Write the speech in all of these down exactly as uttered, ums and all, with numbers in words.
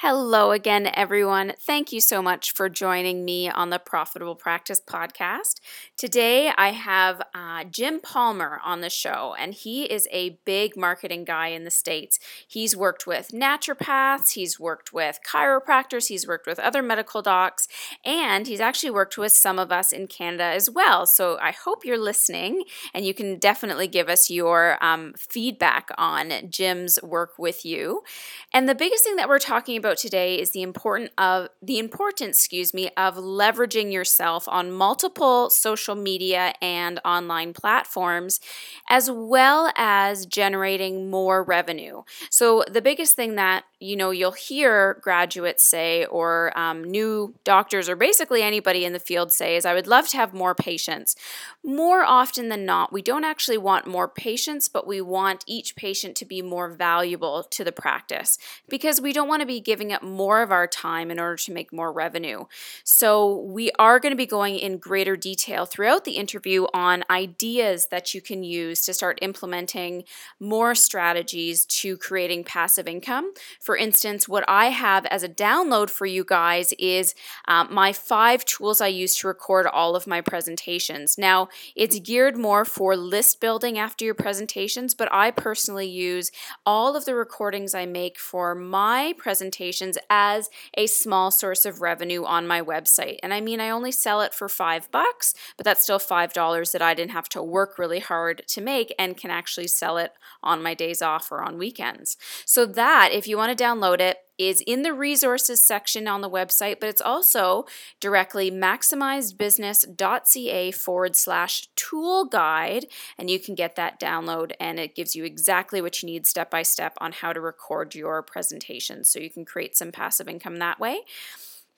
Hello again, everyone. Thank you so much for joining me on the Profitable Practice Podcast. Today, I have uh, Jim Palmer on the show, and he is a big marketing guy in the States. He's worked with naturopaths, he's worked with chiropractors, he's worked with other medical docs, and he's actually worked with some of us in Canada as well. So I hope you're listening, and you can definitely give us your um, feedback on Jim's work with you. And the biggest thing that we're talking about today is the important of the importance, excuse me, of leveraging yourself on multiple social media and online platforms, as well as generating more revenue. So the biggest thing that you know you'll hear graduates say, or um, new doctors, or basically anybody in the field say, is I would love to have more patients. More often than not, we don't actually want more patients, but we want each patient to be more valuable to the practice because we don't want to be giving giving up more of our time in order to make more revenue. So we are going to be going in greater detail throughout the interview on ideas that you can use to start implementing more strategies to creating passive income. For instance, what I have as a download for you guys is um, my five tools I use to record all of my presentations. Now, it's geared more for list building after your presentations, but I personally use all of the recordings I make for my presentations as a small source of revenue on my website. And I mean, I only sell it for five bucks, but that's still five dollars that I didn't have to work really hard to make and can actually sell it on my days off or on weekends. So that, if you want to download it, is in the resources section on the website, but it's also directly maximizedbusiness.ca forward slash tool guide, and you can get that download, and it gives you exactly what you need step by step on how to record your presentation, so you can create some passive income that way.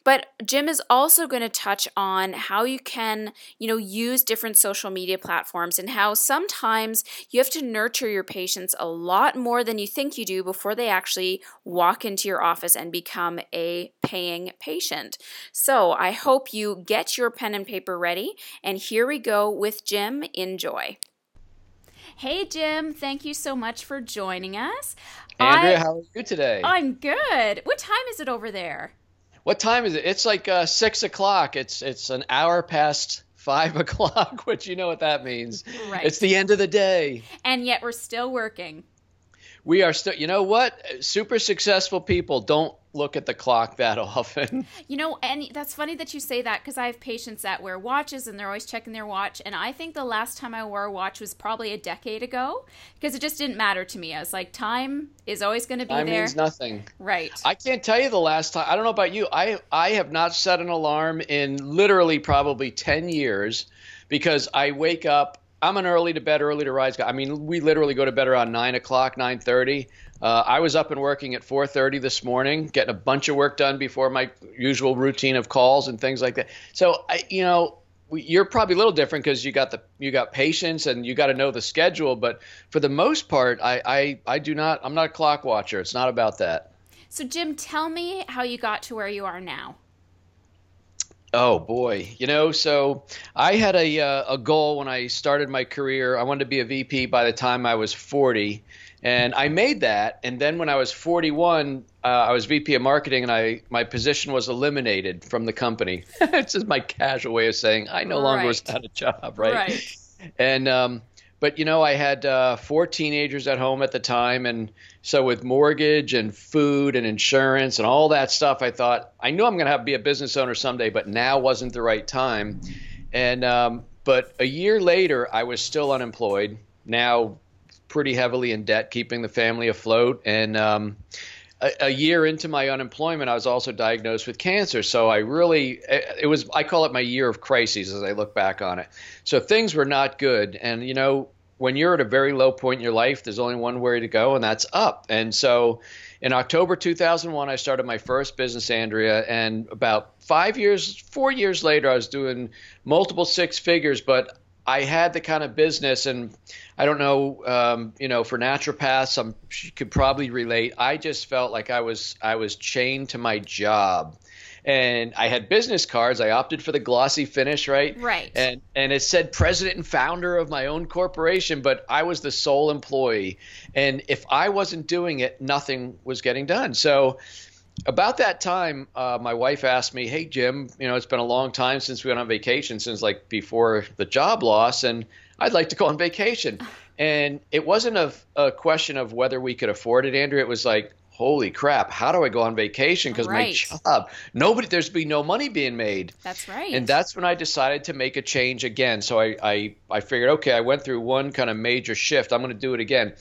But Jim is also going to touch on how you can, you know, use different social media platforms and how sometimes you have to nurture your patients a lot more than you think you do before they actually walk into your office and become a paying patient. So I hope you get your pen and paper ready. And here we go with Jim. Enjoy. Hey, Jim. Thank you so much for joining us. Andrea, I, how are you today? I'm good. What time is it over there? What time is it? It's like uh, six o'clock. It's it's an hour past five o'clock, which you know what that means. Right. It's the end of the day. And yet we're still working. We are still, you know what? Super successful people don't look at the clock that often. You know, and that's funny that you say that because I have patients that wear watches and they're always checking their watch. And I think the last time I wore a watch was probably a decade ago because it just didn't matter to me. I was like, time is always going to be there. Time means nothing. Right. I can't tell you the last time. I don't know about you. I, I have not set an alarm in literally probably ten years because I wake up. I'm an early to bed, early to rise guy. I mean, we literally go to bed around nine o'clock, nine thirty. Uh, I was up and working at four thirty this morning, getting a bunch of work done before my usual routine of calls and things like that. So, I, you know, you're probably a little different because you got the you got patience and you got to know the schedule. But for the most part, I, I, I do not – I'm not a clock watcher. It's not about that. So, Jim, tell me how you got to where you are now. Oh boy, you know, so I had a uh, a goal when I started my career. I wanted to be a V P by the time I was forty, and I made that. And then when I was forty-one, uh, I was V P of marketing, and I my position was eliminated from the company. It's just my casual way of saying I no right. longer was at a job, right? Right. And um, but you know, I had uh, four teenagers at home at the time, and so with mortgage and food and insurance and all that stuff, I thought, I knew I'm going to have to be a business owner someday, but now wasn't the right time. And um, but a year later, I was still unemployed, now pretty heavily in debt, keeping the family afloat. And um, a, a year into my unemployment, I was also diagnosed with cancer. So I really, it was, I call it my year of crises as I look back on it. So things were not good. And, you know, when you're at a very low point in your life, there's only one way to go, and that's up. And so in October two thousand one, I started my first business, Andrea, and about five years, four years later, I was doing multiple six figures, but I had the kind of business, and I don't know, um, you know, for naturopaths, some could probably relate. I just felt like I was I was chained to my job. And I had business cards. I opted for the glossy finish, right? Right. And and it said president and founder of my own corporation, but I was the sole employee. And if I wasn't doing it, nothing was getting done. So about that time, uh, my wife asked me, hey, Jim, you know, it's been a long time since we went on vacation, since like before the job loss, and I'd like to go on vacation. And it wasn't a, a question of whether we could afford it, Andrea. It was like, holy crap, how do I go on vacation? Because right. my job, nobody, there's be no money being made. That's right. And that's when I decided to make a change again. So I, I, I figured, okay, I went through one kind of major shift. I'm going to do it again.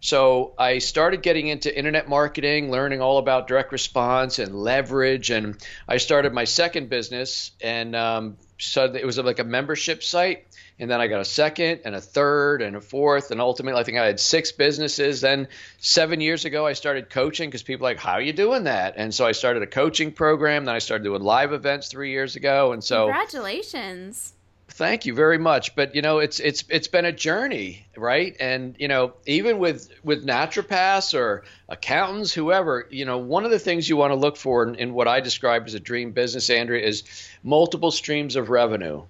So I started getting into internet marketing, learning all about direct response and leverage, and I started my second business, and um, so it was like a membership site, and then I got a second and a third and a fourth, and ultimately I think I had six businesses. Then seven years ago I started coaching because people were like, how are you doing that? And so I started a coaching program, then I started doing live events three years ago, and so congratulations. Thank you very much. But, you know, it's it's it's been a journey, right? And, you know, even with with naturopaths or accountants, whoever, you know, one of the things you want to look for in, in what I describe as a dream business, Andrea, is multiple streams of revenue.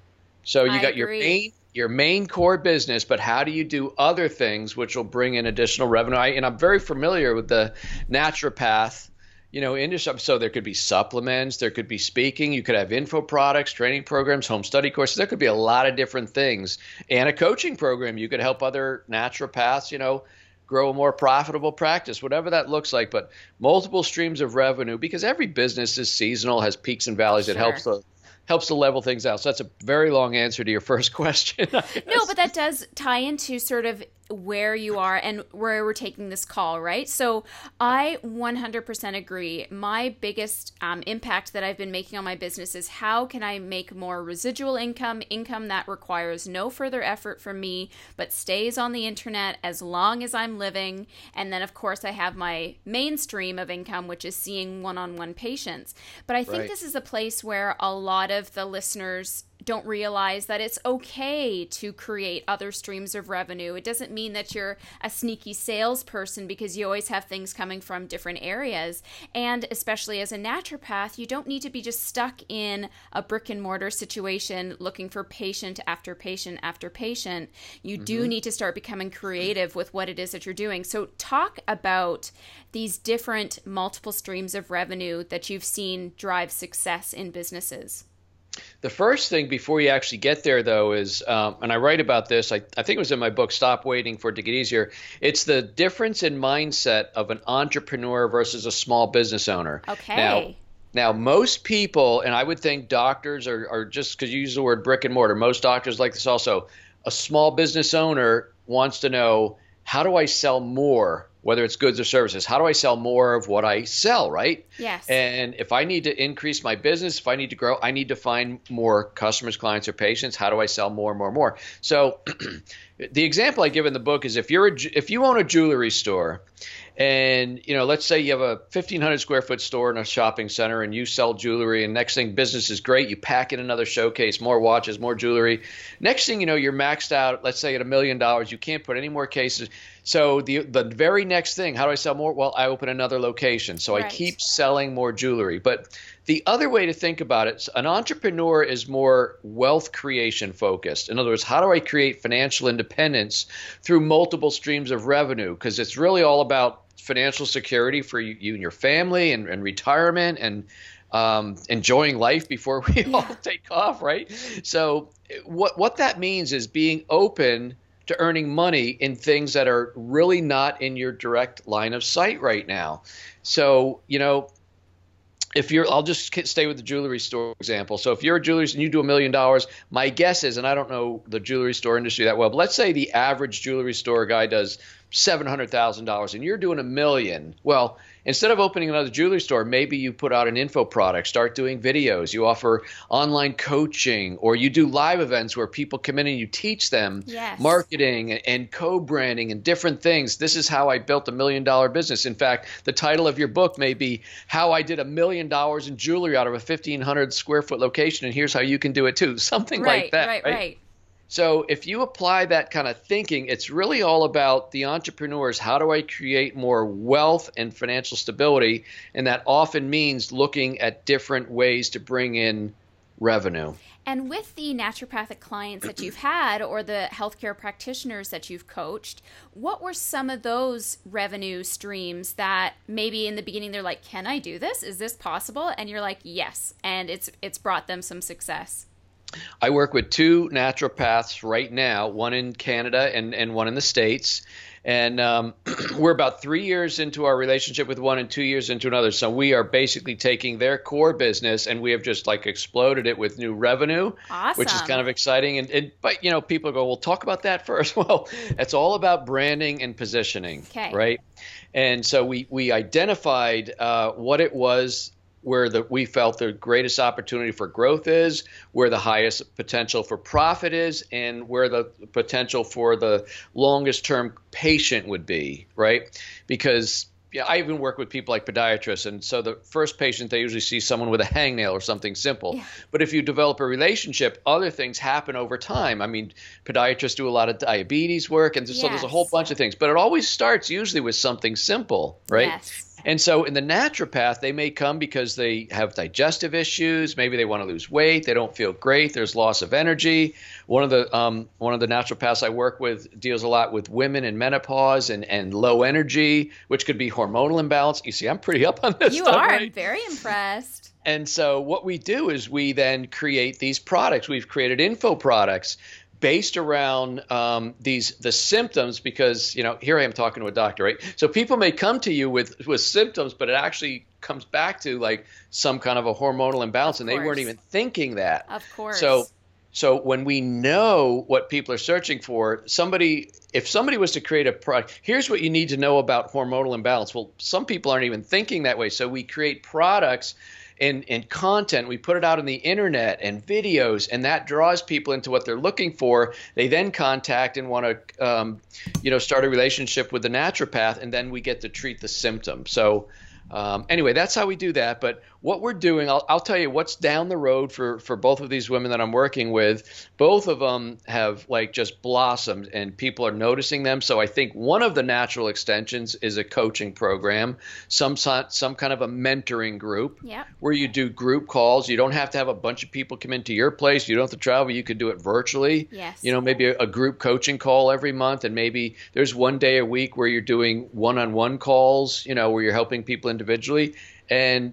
So you I got agree. your main your main core business, but how do you do other things which will bring in additional revenue? I, and I'm very familiar with the naturopath, you know, industry. So there could be supplements, there could be speaking, you could have info products, training programs, home study courses. There could be a lot of different things, and a coaching program. You could help other naturopaths, you know, grow a more profitable practice, whatever that looks like. But multiple streams of revenue, because every business is seasonal, has peaks and valleys. Sure. It helps the helps to level things out. So that's a very long answer to your first question. No, but that does tie into sort of where you are and where we're taking this call, right? So I one hundred percent agree. My biggest um, impact that I've been making on my business is how can I make more residual income, income that requires no further effort from me, but stays on the internet as long as I'm living. And then of course I have my mainstream of income, which is seeing one-on-one patients. But I think right. this is a place where a lot of the listeners don't realize that it's okay to create other streams of revenue. It doesn't mean that you're a sneaky salesperson, because you always have things coming from different areas. And especially as a naturopath, you don't need to be just stuck in a brick and mortar situation looking for patient after patient after patient. You mm-hmm. do need to start becoming creative with what it is that you're doing. So talk about these different multiple streams of revenue that you've seen drive success in businesses. The first thing before you actually get there, though, is, um, and I write about this, I, I think it was in my book, Stop Waiting for It to Get Easier. It's the difference in mindset of an entrepreneur versus a small business owner. Okay. Now, now most people, and I would think doctors are, are just, because you use the word brick and mortar, most doctors like this also, a small business owner wants to know, how do I sell more? Whether it's goods or services, how do I sell more of what I sell, right? Yes. And if I need to increase my business, if I need to grow, I need to find more customers, clients, or patients. How do I sell more, more, more? So the example I give in the book is if you're a, if you own a jewelry store, and you know, let's say you have a fifteen hundred square foot store in a shopping center, and you sell jewelry, and next thing business is great, you pack in another showcase, more watches, more jewelry. Next thing you know, you're maxed out, let's say at a million dollars, you can't put any more cases. So the the very next thing, how do I sell more? Well, I open another location. So right. I keep selling more jewelry. But the other way to think about it, an entrepreneur is more wealth creation focused. In other words, how do I create financial independence through multiple streams of revenue? Because it's really all about financial security for you, you and your family, and, and retirement, and um, enjoying life before we yeah. all take off, right? So what what that means is being open to earning money in things that are really not in your direct line of sight right now. So, you know, if you're, I'll just stay with the jewelry store example. So if you're a jewelry store and you do a million dollars, my guess is, and I don't know the jewelry store industry that well, but let's say the average jewelry store guy does seven hundred thousand dollars and you're doing a million. Well, instead of opening another jewelry store, maybe you put out an info product, start doing videos, you offer online coaching, or you do live events where people come in and you teach them yes. marketing and co-branding and different things. This is how I built a million dollar business. In fact, the title of your book may be How I Did a Million Dollars in Jewelry Out of a fifteen hundred square foot Location, and Here's How You Can Do It Too. Something right, like that. Right, right, right. So if you apply that kind of thinking, it's really all about the entrepreneurs. How do I create more wealth and financial stability? And that often means looking at different ways to bring in revenue. And with the naturopathic clients that you've had or the healthcare practitioners that you've coached, what were some of those revenue streams that maybe in the beginning they're like, can I do this? Is this possible? And you're like, yes. And it's it's brought them some success. I work with two naturopaths right now, one in Canada and, and one in the States. And um, we're about three years into our relationship with one and two years into another. So we are basically taking their core business and we have just like exploded it with new revenue, awesome. Which is kind of exciting. And, and but, you know, people go, well, talk about that first. Well, it's all about branding and positioning, okay. Right? And so we, we identified uh, what it was where the, we felt the greatest opportunity for growth is, where the highest potential for profit is, and where the potential for the longest-term patient would be, right? Because yeah, I even work with people like podiatrists, and so the first patient, they usually see someone with a hangnail or something simple. Yeah. But if you develop a relationship, other things happen over time. I mean, podiatrists do a lot of diabetes work, and yes. So there's a whole bunch of things. But it always starts usually with something simple, right? Yes. And so in the naturopath, they may come because they have digestive issues. Maybe they want to lose weight. They don't feel great. There's loss of energy. One of the um, one of the naturopaths I work with deals a lot with women in menopause and, and low energy, which could be hormonal imbalance. You see, I'm pretty up on this. You stuff, are. Right? I'm very impressed. And so what we do is we then create these products. We've created info products based around um, these the symptoms, because you know here I am talking to a doctor, right? So people may come to you with with symptoms, but it actually comes back to like some kind of a hormonal imbalance, and they weren't even thinking that. Of course. So so when we know what people are searching for, somebody if somebody was to create a product, here's what you need to know about hormonal imbalance. Well, some people aren't even thinking that way, so we create products. And, and content, we put it out on the internet and videos, and that draws people into what they're looking for. They then contact and want to, um, you know, start a relationship with the naturopath, and then we get to treat the symptom. So um, anyway, that's how we do that. But what we're doing, I'll, I'll tell you what's down the road for, for both of these women that I'm working with. Both of them have like just blossomed and people are noticing them. So I think one of the natural extensions is a coaching program, some, some kind of a mentoring group, yep. Where you do group calls. You don't have to have a bunch of people come into your place. You don't have to travel. You could do it virtually. Yes. You know, maybe a, a group coaching call every month, and maybe there's one day a week where you're doing one-on-one calls, you know, where you're helping people individually. And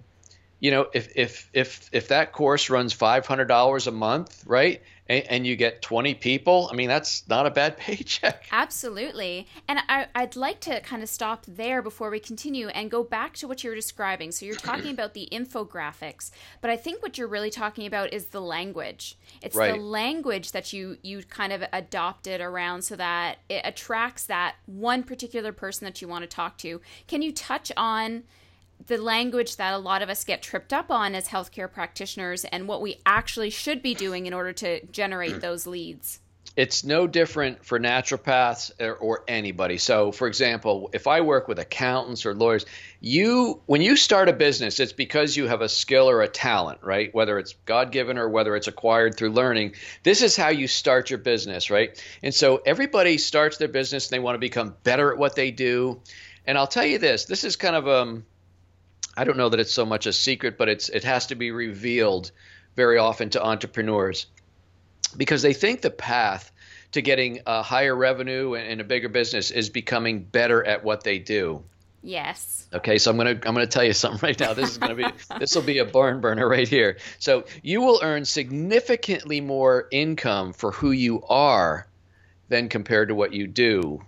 you know, if if if if that course runs five hundred dollars a month, right, and, and you get twenty people, I mean, that's not a bad paycheck. Absolutely. And I, I'd like to kind of stop there before we continue and go back to what you were describing. So you're talking about the infographics, but I think what you're really talking about is the language. It's right. The language that you, you kind of adopted around so that it attracts that one particular person that you want to talk to. Can you touch on the language that a lot of us get tripped up on as healthcare practitioners and what we actually should be doing in order to generate those leads? It's no different for naturopaths or, or anybody. So for example, if I work with accountants or lawyers, you when you start a business, it's because you have a skill or a talent, right? Whether it's God-given or whether it's acquired through learning, this is how you start your business, right? And so everybody starts their business and they want to become better at what they do. And I'll tell you this, this is kind of um. I don't know that it's so much a secret, but it's it has to be revealed very often to entrepreneurs, because they think the path to getting a higher revenue and a bigger business is becoming better at what they do. Yes. Okay, so I'm gonna I'm gonna tell you something right now. This is gonna be this will be a barn burner right here. So you will earn significantly more income for who you are than compared to what you do.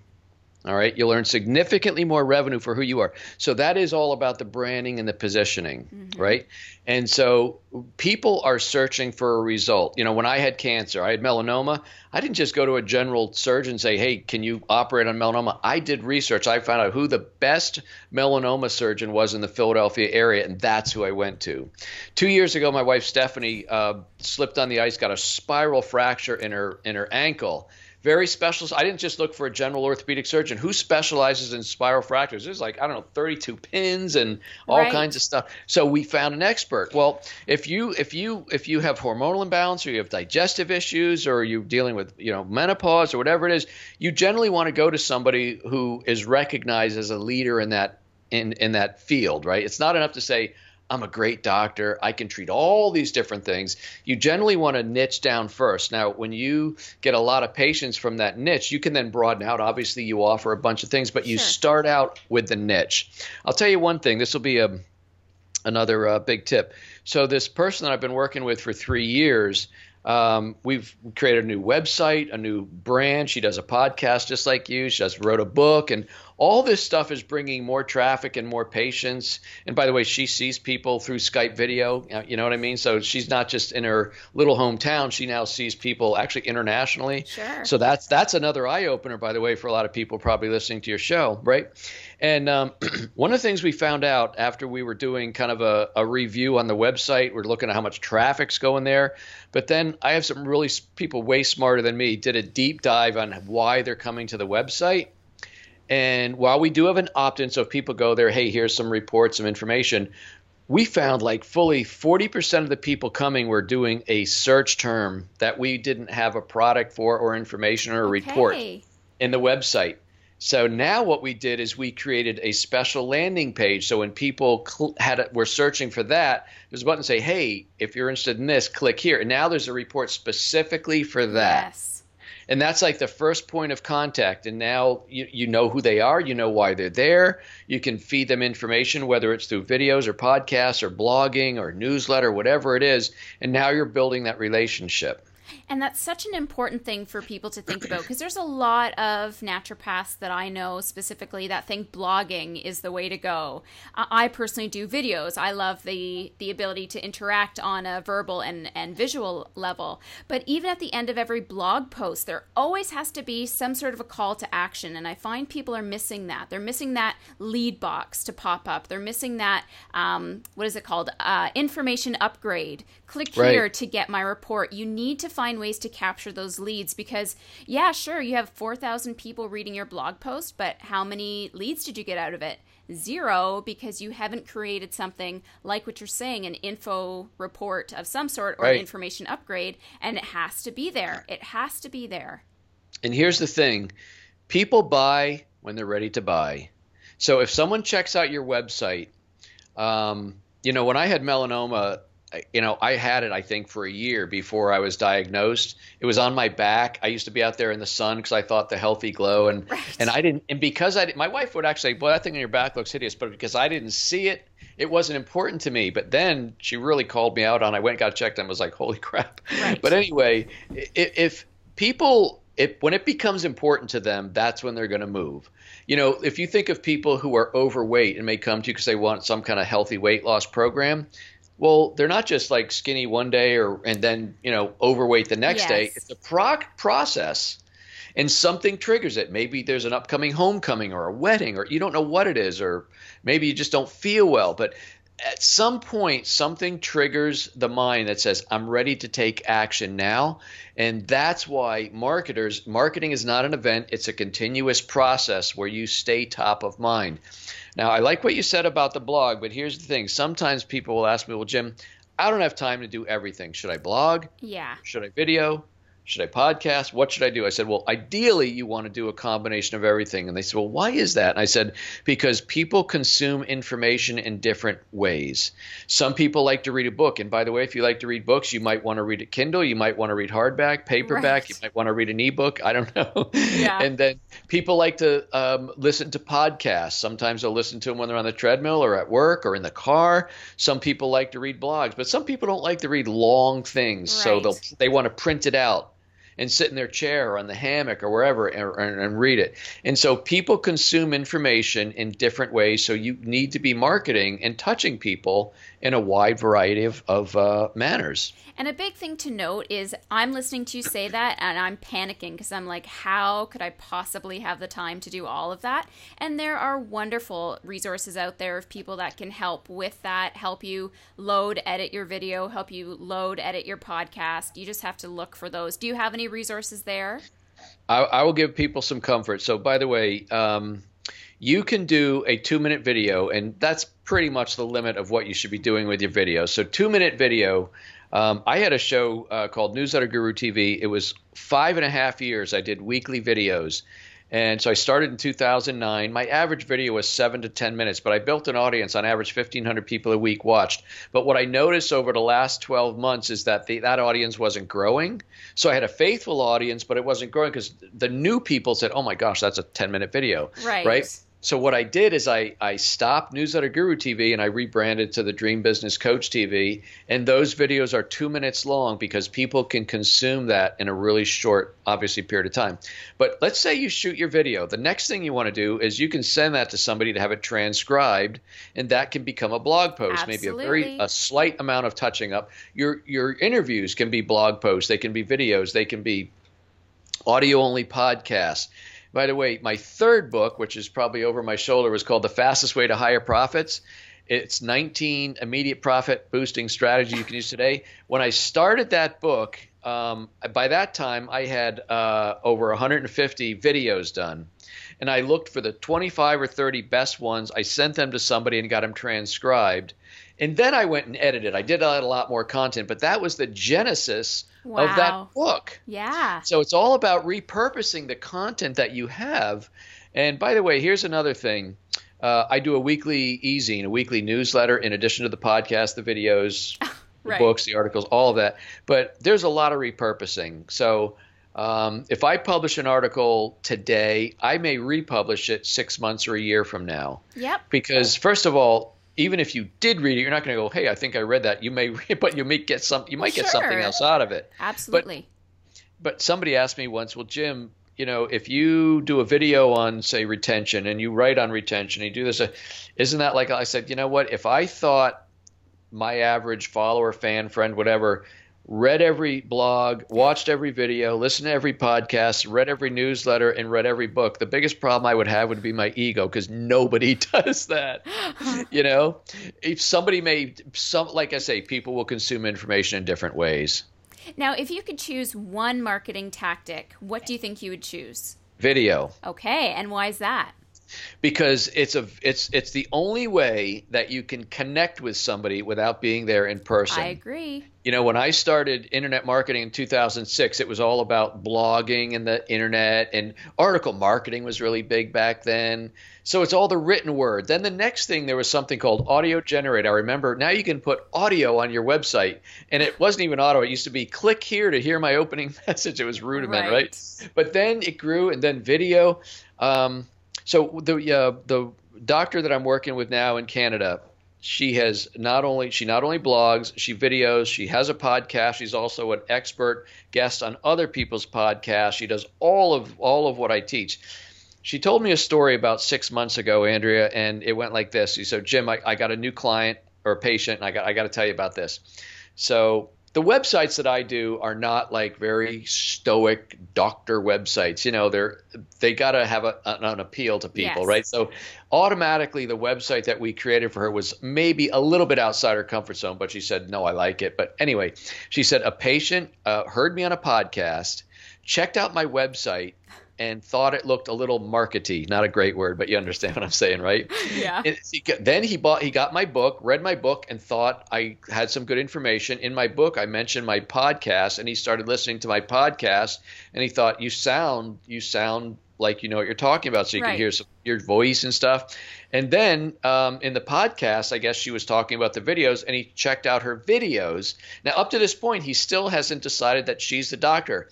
All right, you'll earn significantly more revenue for who you are. So that is all about the branding and the positioning, mm-hmm. right? And so people are searching for a result. You know, when I had cancer, I had melanoma. I didn't just go to a general surgeon and say, hey, can you operate on melanoma? I did research. I found out who the best melanoma surgeon was in the Philadelphia area, and that's who I went to. Two years ago, my wife Stephanie uh, slipped on the ice, got a spiral fracture in her in her ankle. Very special. I didn't just look for a general orthopedic surgeon who specializes in spiral fractures. There's like, I don't know, thirty-two pins and all right. kinds of stuff. So we found an expert. Well, if you if you if you have hormonal imbalance, or you have digestive issues, or you're dealing with, you know, menopause or whatever it is, you generally want to go to somebody who is recognized as a leader in that in in that field, right? It's not enough to say, I'm a great doctor. I can treat all these different things. You generally want to niche down first. Now, when you get a lot of patients from that niche, you can then broaden out. Obviously, you offer a bunch of things, but you Sure. start out with the niche. I'll tell you one thing. This will be a, another uh, big tip. So this person that I've been working with for three years, um, we've created a new website, a new brand. She does a podcast just like you. She just wrote a book, and all this stuff is bringing more traffic and more patients. And by the way, she sees people through Skype video, you know what I mean? So she's not just in her little hometown. She now sees people actually internationally. Sure. So that's that's another eye-opener, by the way, for a lot of people probably listening to your show, right? And um, one of the things we found out after we were doing kind of a, a review on the website, we're looking at how much traffic's going there. But then I have some really people way smarter than me did a deep dive on why they're coming to the website. And while we do have an opt-in, so if people go there, hey, here's some reports, some information, we found like fully forty percent of the people coming were doing a search term that we didn't have a product for or information or a okay. report in the website. So now what we did is we created a special landing page. So when people cl- had a, were searching for that, there's a button to say, hey, if you're interested in this, click here. And now there's a report specifically for that. Yes. And that's like the first point of contact. And now you, you know who they are. You know why they're there. You can feed them information, whether it's through videos or podcasts or blogging or newsletter, whatever it is. And now you're building that relationship. And that's such an important thing for people to think about, because there's a lot of naturopaths that I know specifically that think blogging is the way to go. I personally do videos. I love the the ability to interact on a verbal and, and visual level. But even at the end of every blog post, there always has to be some sort of a call to action. And I find people are missing that. They're missing that lead box to pop up. They're missing that, um, what is it called? Uh, information upgrade. Click right. here to get my report. You need to find ways to capture those leads, because yeah, sure, you have four thousand people reading your blog post, but how many leads did you get out of it? Zero, because you haven't created something like what you're saying, an info report of some sort or right. an information upgrade, and it has to be there. It has to be there. And here's the thing. People buy when they're ready to buy. So if someone checks out your website, um, you know, when I had melanoma, you know, I had it, I think, for a year before I was diagnosed. It was on my back. I used to be out there in the sun because I thought the healthy glow. And, right. and I didn't, and because I didn't, my wife would actually say, boy, that thing on your back looks hideous. But because I didn't see it, it wasn't important to me. But then she really called me out on, I went and got checked and was like, holy crap. Right. But anyway, if, if people, if, when it becomes important to them, that's when they're going to move. You know, if you think of people who are overweight and may come to you because they want some kind of healthy weight loss program, well, they're not just like skinny one day or and then, you know, overweight the next yes. day. It's a pro- process, and something triggers it. Maybe there's an upcoming homecoming or a wedding, or you don't know what it is, or maybe you just don't feel well. But at some point, something triggers the mind that says, I'm ready to take action now. And that's why marketers, marketing is not an event. It's a continuous process where you stay top of mind. Now, I like what you said about the blog, but here's the thing. Sometimes people will ask me, well, Jim, I don't have time to do everything. Should I blog? Yeah. Should I video? Should I podcast? What should I do? I said, well, ideally, you want to do a combination of everything. And they said, well, why is that? And I said, because people consume information in different ways. Some people like to read a book. And by the way, if you like to read books, you might want to read a Kindle. You might want to read hardback, paperback. Right. You might want to read an ebook. I don't know. Yeah. And then people like to um, listen to podcasts. Sometimes they'll listen to them when they're on the treadmill or at work or in the car. Some people like to read blogs, but some people don't like to read long things. Right. So they'll, they want to print it out and sit in their chair or on the hammock or wherever and, and read it. And so people consume information in different ways. So you need to be marketing and touching people in a wide variety of, of uh, manners. And a big thing to note is I'm listening to you say that and I'm panicking because I'm like, how could I possibly have the time to do all of that? And there are wonderful resources out there of people that can help with that, help you load, edit your video, help you load, edit your podcast. You just have to look for those. Do you have any resources there? I, I will give people some comfort. So by the way, um, you can do a two-minute video, and that's pretty much the limit of what you should be doing with your video. So two-minute video. Um, I had a show uh, called Newsletter Guru T V. It was five and a half years. I did weekly videos. And so I started in two thousand nine. My average video was seven to ten minutes, but I built an audience. On average, fifteen hundred people a week watched. But what I noticed over the last twelve months is that the, that audience wasn't growing. So I had a faithful audience, but it wasn't growing because the new people said, oh my gosh, that's a ten minute video, right? right? So what I did is I, I stopped Newsletter Guru T V and I rebranded to the Dream Business Coach T V. And those videos are two minutes long because people can consume that in a really short, obviously, period of time. But let's say you shoot your video. The next thing you want to do is you can send that to somebody to have it transcribed, and that can become a blog post. Absolutely. Maybe a very a slight amount of touching up. Your your interviews can be blog posts. They can be videos. They can be audio-only podcasts. By the way, my third book, which is probably over my shoulder, was called The Fastest Way to Higher Profits. It's nineteen immediate profit boosting strategies you can use today. When I started that book, um, by that time I had uh, over one hundred fifty videos done. And I looked for the twenty-five or thirty best ones. I sent them to somebody and got them transcribed. And then I went and edited. I did a lot more content, but that was the genesis wow. of that book. Yeah. So it's all about repurposing the content that you have. And by the way, here's another thing. Uh, I do a weekly e-zine, a weekly newsletter, in addition to the podcast, the videos, right. the books, the articles, all of that. But there's a lot of repurposing. So um, if I publish an article today, I may republish it six months or a year from now. Yep. Because first of all, even if you did read it, you're not going to go, hey, I think I read that. You may, but you may get some, you might sure. get something else out of it. Absolutely. But, but somebody asked me once, well, Jim, you know, if you do a video on, say, retention, and you write on retention, you do this, uh, isn't that like, I said, you know what? If I thought my average follower, fan, friend, whatever, read every blog, watched every video, listened to every podcast, read every newsletter, and read every book, the biggest problem I would have would be my ego, because nobody does that. You know, if somebody may, some, like I say, people will consume information in different ways. Now, if you could choose one marketing tactic, what do you think you would choose? Video. Okay, and why is that? Because it's a it's it's the only way that you can connect with somebody without being there in person. I agree. You know, when I started internet marketing in two thousand six, it was all about blogging and the internet, and article marketing was really big back then. So it's all the written word. Then the next thing, there was something called audio generate. I remember now you can put audio on your website, and it wasn't even auto. It used to be click here to hear my opening message. It was rudiment, right? right? But then it grew, and then video. Um, So the uh, the doctor that I'm working with now in Canada, she has not only she not only blogs, she videos, she has a podcast. She's also an expert guest on other people's podcasts. She does all of all of what I teach. She told me a story about six months ago, Andrea, and it went like this. She said, Jim, I, I got a new client or patient, and I got I got to tell you about this. So the websites that I do are not like very stoic doctor websites. You know, they're they got to have a, an, an appeal to people, yes. right? So automatically the website that we created for her was maybe a little bit outside her comfort zone, but she said, no, I like it. But anyway, she said a patient uh, heard me on a podcast, checked out my website, and thought it looked a little markety. Not a great word, but you understand what I'm saying, right? Yeah. It, then he bought, he got my book, read my book, and thought I had some good information. In my book, I mentioned my podcast, and he started listening to my podcast, and he thought, you sound, you sound like you know what you're talking about, so you right. can hear some, your voice and stuff. And then um, in the podcast, I guess she was talking about the videos, and he checked out her videos. Now, up to this point, he still hasn't decided that she's the doctor.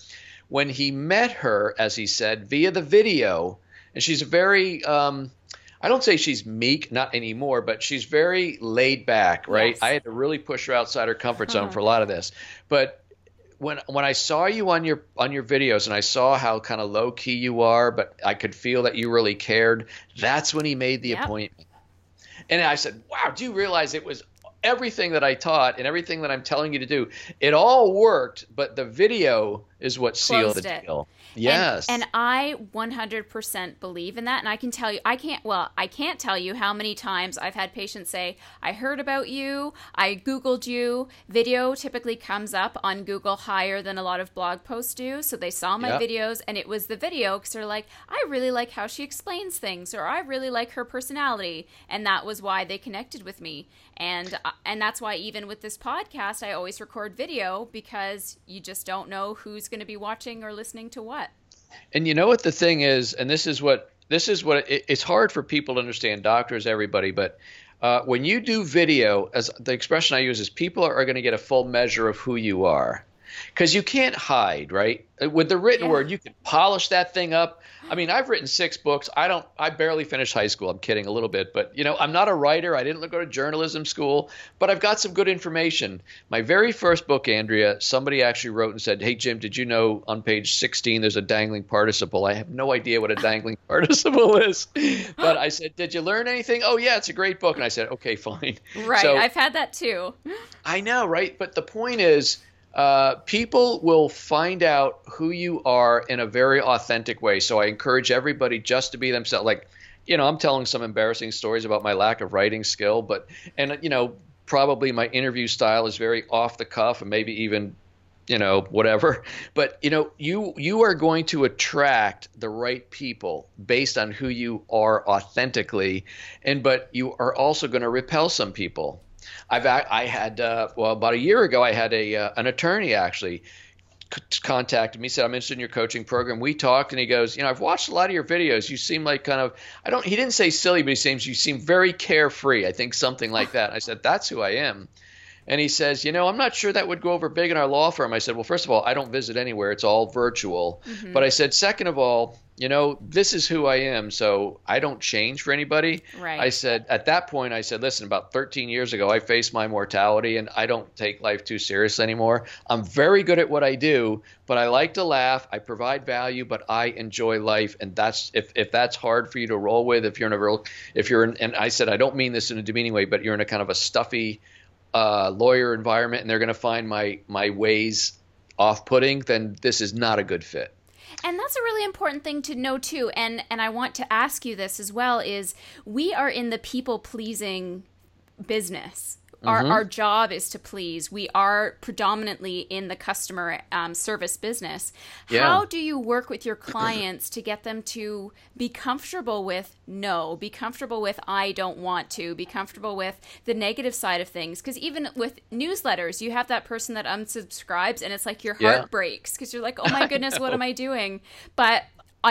When he met her, as he said, via the video, and she's a very um, – I don't say she's meek, not anymore, but she's very laid back, right? Yes. I had to really push her outside her comfort zone for a lot of this. But when when I saw you on your on your videos, and I saw how kind of low-key you are, but I could feel that you really cared, that's when he made the yep. appointment. And I said, wow, do you realize it was – everything that I taught and everything that I'm telling you to do, it all worked, but the video is what sealed the deal. Yes. And, and I one hundred percent believe in that. And I can tell you, I can't, well, I can't tell you how many times I've had patients say, I heard about you, I Googled you. Video typically comes up on Google higher than a lot of blog posts do. So they saw my yep. videos, and it was the video, because they're like, I really like how she explains things, or I really like her personality. And that was why they connected with me. And I, And that's why even with this podcast, I always record video, because you just don't know who's going to be watching or listening to what. And you know what the thing is, and this is what this is what it, it's hard for people to understand, doctors, everybody, but uh, when you do video, as the expression I use is, people are, are going to get a full measure of who you are, because you can't hide, right? With the written yeah. word, you can polish that thing up. I mean, I've written six books. I don't. I barely finished high school. I'm kidding a little bit, but you know, I'm not a writer. I didn't go to journalism school, but I've got some good information. My very first book, Andrea, somebody actually wrote and said, "Hey Jim, did you know on page sixteen there's a dangling participle?" I have no idea what a dangling participle is, but I said, "Did you learn anything?" "Oh yeah, it's a great book." And I said, "Okay, fine." Right. So, I've had that too. I know, right? But the point is, Uh, people will find out who you are in a very authentic way. So I encourage everybody just to be themselves. Like, you know, I'm telling some embarrassing stories about my lack of writing skill, but, and you know, probably my interview style is very off the cuff and maybe even, you know, whatever, but you know, you, you are going to attract the right people based on who you are authentically. And, but you are also going to repel some people. I've I had uh, well about a year ago I had a uh, an attorney actually c- contacted me, said, "I'm interested in your coaching program." We talked and he goes, "You know, I've watched a lot of your videos. You seem like kind of I don't he didn't say silly, but he seems you seem very carefree." I think something like that. I said, "That's who I am." And he says, "You know, I'm not sure that would go over big in our law firm." I said, "Well, first of all, I don't visit anywhere. It's all virtual." Mm-hmm. But I said, "Second of all, you know, this is who I am. So I don't change for anybody." Right. I said, at that point, I said, "Listen, about thirteen years ago, I faced my mortality and I don't take life too seriously anymore. I'm very good at what I do, but I like to laugh. I provide value, but I enjoy life. And that's, if, if that's hard for you to roll with, if you're in a real, if you're in, and I said, I don't mean this in a demeaning way, but you're in a kind of a stuffy, Uh, lawyer environment and they're going to find my my ways off-putting, then this is not a good fit." And that's a really important thing to know too, and and I want to ask you this as well, is we are in the people-pleasing business. Our mm-hmm. our job is to please. We are predominantly in the customer um, service business. Yeah. How do you work with your clients to get them to be comfortable with no, be comfortable with I don't want to, be comfortable with the negative side of things? Because even with newsletters, you have that person that unsubscribes and it's like your heart yeah. breaks because you're like, oh my goodness, what am I doing? But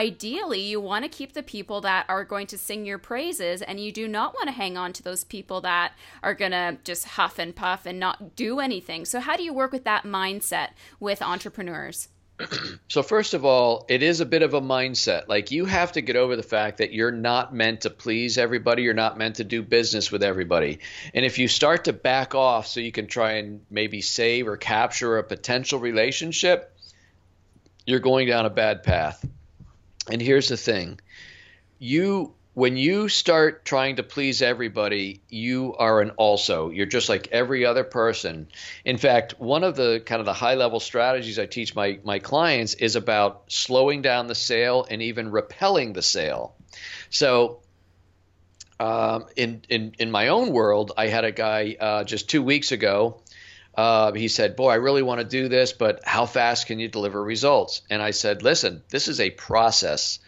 ideally, you want to keep the people that are going to sing your praises, and you do not want to hang on to those people that are going to just huff and puff and not do anything. So how do you work with that mindset with entrepreneurs? So first of all, it is a bit of a mindset. Like, you have to get over the fact that you're not meant to please everybody. You're not meant to do business with everybody. And if you start to back off so you can try and maybe save or capture a potential relationship, you're going down a bad path. And here's the thing, you when you start trying to please everybody, you are an also. You're just like every other person. In fact, one of the kind of the high level strategies I teach my, my clients is about slowing down the sale and even repelling the sale. So um, in, in, in my own world, I had a guy uh, just two weeks ago. Uh, he said, "Boy, I really want to do this, but how fast can you deliver results?" And I said, "Listen, this is a process.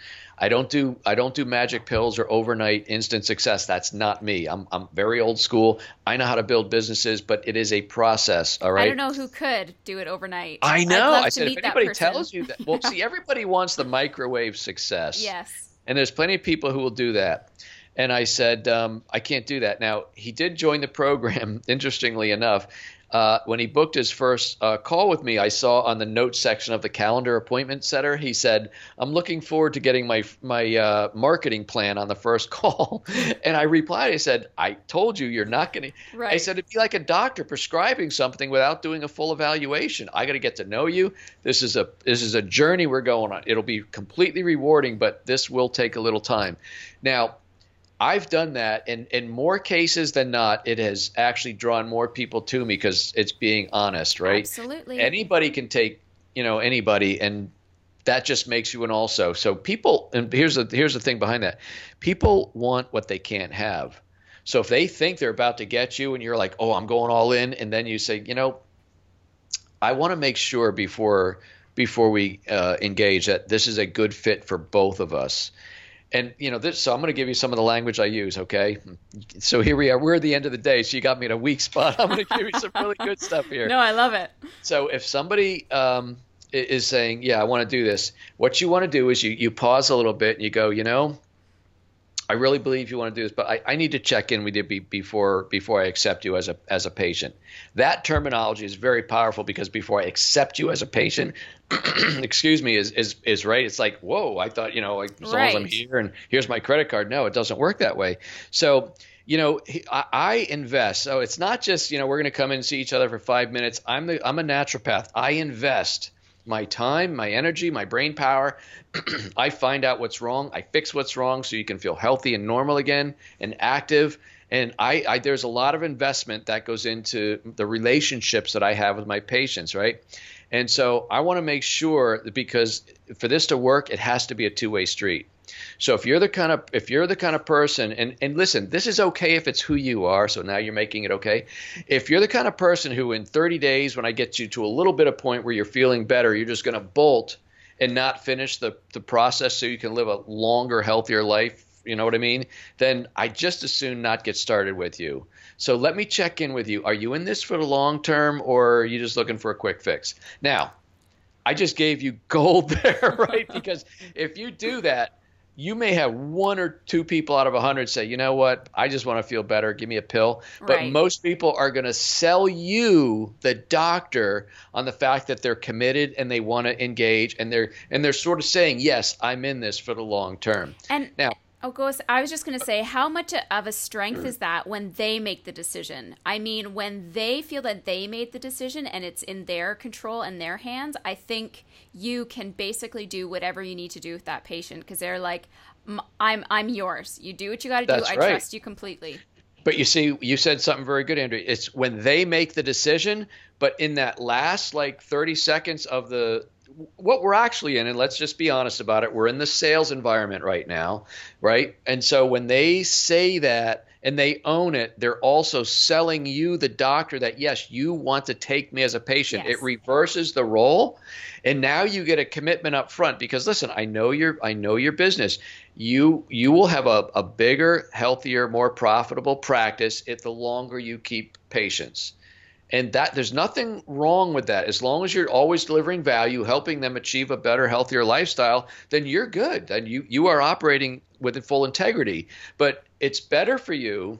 I don't do I don't do magic pills or overnight instant success. That's not me. I'm I'm very old school. I know how to build businesses, but it is a process. All right. I don't know who could do it overnight. I know. I said, if anybody tells you that, well, see, everybody wants the microwave success. Yes. And there's plenty of people who will do that. And I said, um, I can't do that. Now, he did join the program, interestingly enough. Uh, when he booked his first uh, call with me, I saw on the notes section of the calendar appointment setter, he said, "I'm looking forward to getting my my uh, marketing plan on the first call." And I replied, I said, "I told you you're not going to." Right. I said, "It'd be like a doctor prescribing something without doing a full evaluation. I got to get to know you. This is a this is a journey we're going on. It'll be completely rewarding, but this will take a little time." Now, I've done that, and in more cases than not, it has actually drawn more people to me because it's being honest, right? Absolutely. Anybody can take, you know, anybody, and that just makes you an also. So people, and here's the here's the thing behind that: people want what they can't have. So if they think they're about to get you, and you're like, "Oh, I'm going all in," and then you say, "You know, I want to make sure before before we uh, engage that this is a good fit for both of us." And, you know, this, so I'm going to give you some of the language I use, okay? So here we are. We're at the end of the day, so you got me in a weak spot. I'm going to give you some really good stuff here. No, I love it. So if somebody um, – is saying, yeah, I want to do this. What you want to do is you, you pause a little bit and you go, you know, I really believe you want to do this, but I, I need to check in with you be, before before I accept you as a as a patient. That terminology is very powerful, because before I accept you as a patient, excuse me, is is is right. It's like, whoa, I thought, you know, like, as long as I'm here and here's my credit card. No, it doesn't work that way. So, you know, I, I invest. So it's not just, you know, we're going to come in and see each other for five minutes. I'm the I'm a naturopath. I invest my time, my energy, my brain power. I find out what's wrong. I fix what's wrong so you can feel healthy and normal again and active. And I, I there's a lot of investment that goes into the relationships that I have with my patients, right? And so I want to make sure that, because for this to work, it has to be a two-way street. So if you're the kind of if you're the kind of person, and, and listen, this is okay if it's who you are, so now you're making it okay. If you're the kind of person who in thirty days, when I get you to a little bit of point where you're feeling better, you're just going to bolt and not finish the, the process so you can live a longer, healthier life, you know what I mean, then I just as soon not get started with you. So let me check in with you. Are you in this for the long term, or are you just looking for a quick fix? Now, I just gave you gold there, right? Because if you do that, you may have one or two people out of a hundred say, you know what, I just want to feel better, give me a pill. But right. Most people are going to sell you, the doctor, on the fact that they're committed and they want to engage, and they're and they're sort of saying, yes, I'm in this for the long term. And now, of course, I was just going to say, how much of a strength is that when they make the decision? I mean, when they feel that they made the decision and it's in their control and their hands, I think you can basically do whatever you need to do with that patient, because they're like, I'm I'm yours. You do what you got to do. That's right. I trust you completely. But you see, you said something very good, Andrew. It's when they make the decision, but in that last like thirty seconds of the what we're actually in, and let's just be honest about it, we're in the sales environment right now, right? And so when they say that and they own it, they're also selling you, the doctor, that, yes, you want to take me as a patient. Yes. It reverses the role, and now you get a commitment up front, because listen, I know your I know your business. You you will have a, a bigger, healthier, more profitable practice if the longer you keep patients. And that there's nothing wrong with that. As long as you're always delivering value, helping them achieve a better, healthier lifestyle, then you're good. And you, you are operating with full integrity. But it's better for you.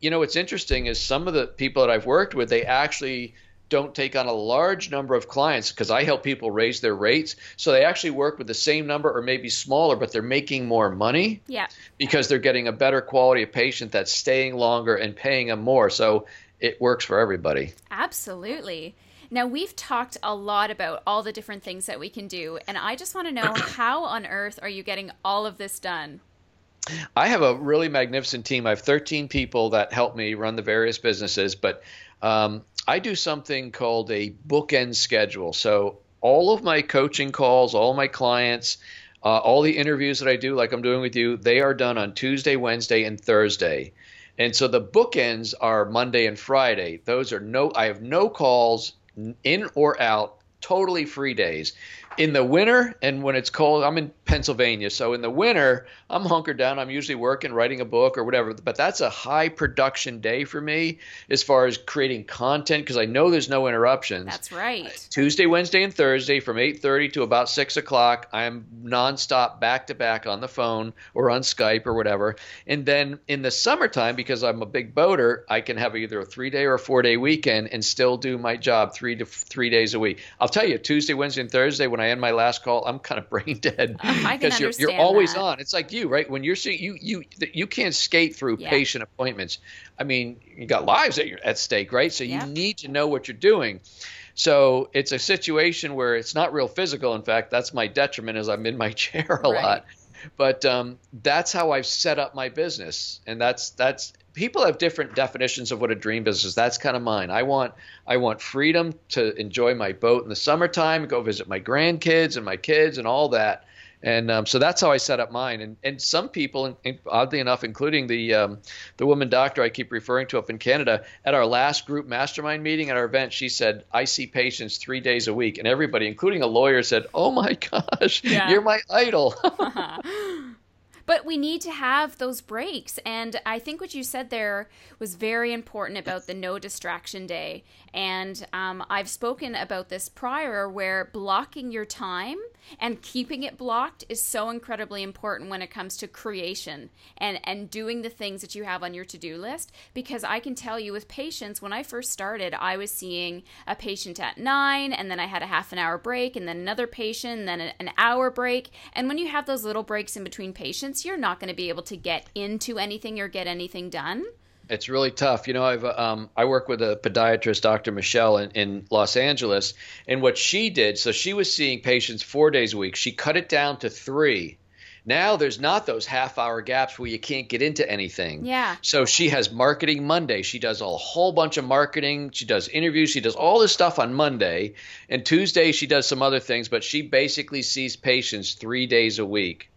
You know, what's interesting is some of the people that I've worked with, they actually don't take on a large number of clients, because I help people raise their rates. So they actually work with the same number or maybe smaller, but they're making more money. Yeah. Because they're getting a better quality of patient that's staying longer and paying them more. So it works for everybody. Absolutely. Now, we've talked a lot about all the different things that we can do, and I just want to know, how on earth are you getting all of this done? I have a really magnificent team. I have thirteen people that help me run the various businesses, but um, I do something called a bookend schedule. So all of my coaching calls, all my clients, uh, all the interviews that I do, like I'm doing with you, they are done on Tuesday, Wednesday, and Thursday. And so the bookends are Monday and Friday. Those are no, I have no calls in or out, totally free days. In the winter, and when it's cold, I'm in Pennsylvania. So in the winter, I'm hunkered down. I'm usually working, writing a book or whatever. But that's a high production day for me as far as creating content, because I know there's no interruptions. That's right. Tuesday, Wednesday, and Thursday from eight thirty to about six o'clock, I'm nonstop back-to-back on the phone or on Skype or whatever. And then in the summertime, because I'm a big boater, I can have either a three-day or a four-day weekend and still do my job three to three days a week. I'll tell you, Tuesday, Wednesday, and Thursday, when I end my last call, I'm kind of brain dead, because you're, you're always that. on. It's like you, right? When you're seeing you, you, you can't skate through yeah. patient appointments. I mean, you got lives at, your, at stake, right? So yeah. you need to know what you're doing. So it's a situation where it's not real physical. In fact, that's my detriment, is I'm in my chair a right. lot. But um, that's how I've set up my business, and that's that's. People have different definitions of what a dream business is. That's kind of mine. I want I want freedom to enjoy my boat in the summertime, go visit my grandkids and my kids and all that. And um, so that's how I set up mine. And and some people, and oddly enough, including the um, the woman doctor I keep referring to up in Canada, at our last group mastermind meeting at our event, she said, I see patients three days a week. And everybody, including a lawyer, said, oh, my gosh, yeah. you're my idol. But we need to have those breaks. And I think what you said there was very important about the no distraction day. And um, I've spoken about this prior, where blocking your time and keeping it blocked is so incredibly important when it comes to creation and, and doing the things that you have on your to-do list. Because I can tell you with patients, when I first started, I was seeing a patient at nine, and then I had a half an hour break, and then another patient, and then an hour break. And when you have those little breaks in between patients, you're not going to be able to get into anything or get anything done. It's really tough. You know, I've um, I work with a podiatrist, Doctor Michelle, in, in Los Angeles, and what she did, so she was seeing patients four days a week. She cut it down to three. Now there's not those half hour gaps where you can't get into anything. Yeah. So she has Marketing Monday. She does a whole bunch of marketing. She does interviews. She does all this stuff on Monday. And Tuesday she does some other things, but she basically sees patients three days a week.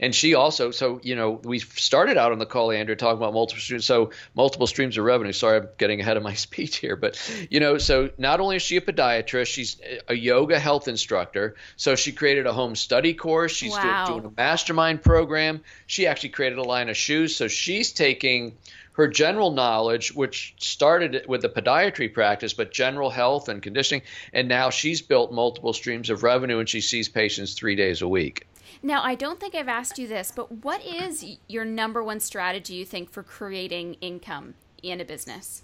And she also, so, you know, we started out on the call, Andrew, talking about multiple streams, so multiple streams of revenue. Sorry, I'm getting ahead of my speech here. But, you know, so not only is she a podiatrist, she's a yoga health instructor. So she created a home study course. She's wow. doing, doing a mastermind program. She actually created a line of shoes. So she's taking her general knowledge, which started with the podiatry practice, but general health and conditioning. And now she's built multiple streams of revenue, and she sees patients three days a week. Now, I don't think I've asked you this, but what is your number one strategy, you think, for creating income in a business?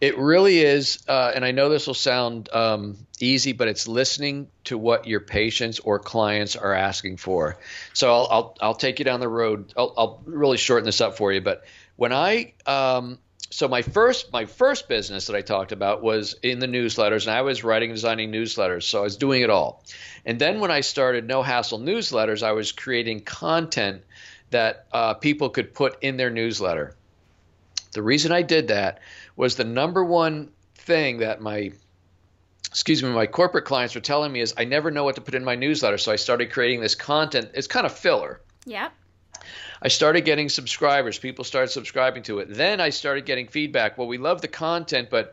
It really is, uh, and I know this will sound um, easy, but it's listening to what your patients or clients are asking for. So I'll I'll, I'll take you down the road. I'll, I'll really shorten this up for you. But when I um, – so my first my first business that I talked about was in the newsletters, and I was writing and designing newsletters. So I was doing it all. And then when I started No Hassle Newsletters, I was creating content that uh, people could put in their newsletter. The reason I did that was the number one thing that my, excuse me, my corporate clients were telling me is I never know what to put in my newsletter. So I started creating this content. It's kind of filler. Yep. I started getting subscribers. People started subscribing to it. Then I started getting feedback. Well, we love the content, but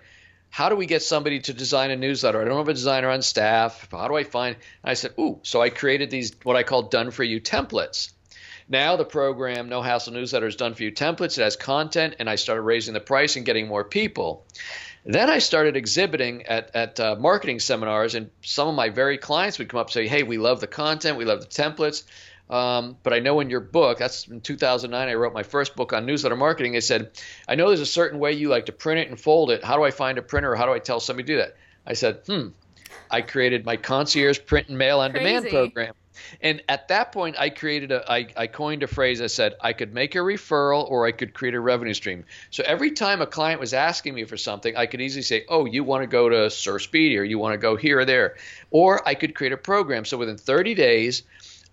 how do we get somebody to design a newsletter? I don't have a designer on staff. How do I find? And I said, ooh. So I created these what I call done-for-you templates. Now the program, No Hassle Newsletter, is done for you templates. It has content, and I started raising the price and getting more people. Then I started exhibiting at, at uh, marketing seminars, and some of my very clients would come up and say, hey, we love the content. We love the templates. Um, but I know in your book, that's in two thousand nine, I wrote my first book on newsletter marketing. I said, I know there's a certain way you like to print it and fold it. How do I find a printer? How do I tell somebody to do that? I said, hmm. I created my concierge print and mail on Crazy. Demand program. And at that point, I created a, I, I coined a phrase that said, I could make a referral or I could create a revenue stream. So every time a client was asking me for something, I could easily say, oh, you want to go to Sir Speedy, or you want to go here or there, or I could create a program. So within thirty days,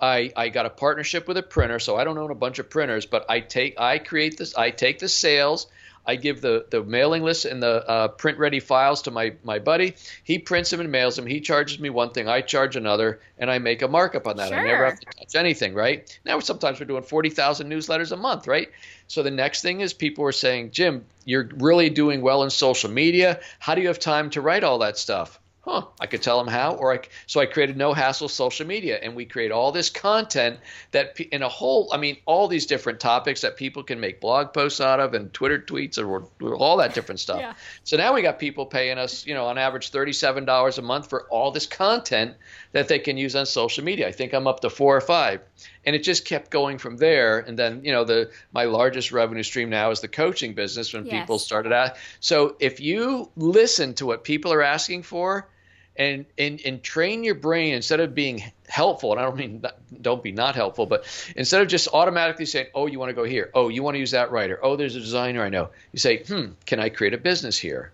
I, I got a partnership with a printer. So I don't own a bunch of printers, but I take, I create this, I take the sales. I give the, the mailing list and the uh, print-ready files to my, my buddy. He prints them and mails them. He charges me one thing. I charge another, and I make a markup on that. Sure. I never have to touch anything, right? Now, sometimes we're doing forty thousand newsletters a month, right? So the next thing is people are saying, Jim, you're really doing well in social media. How do you have time to write all that stuff? Huh, I could tell them how, or I, so I created No Hassle Social Media, and we create all this content that in a whole, I mean, all these different topics that people can make blog posts out of, and Twitter tweets, or, or all that different stuff. Yeah. So now we got people paying us, you know, on average thirty-seven dollars a month for all this content that they can use on social media. I think I'm up to four or five, and it just kept going from there. And then, you know, the, my largest revenue stream now is the coaching business when yes. people started out. So if you listen to what people are asking for, And, and and train your brain, instead of being helpful, and I don't mean not, don't be not helpful, but instead of just automatically saying, oh, you want to go here, oh, you want to use that writer, oh, there's a designer I know, you say, hmm, can I create a business here?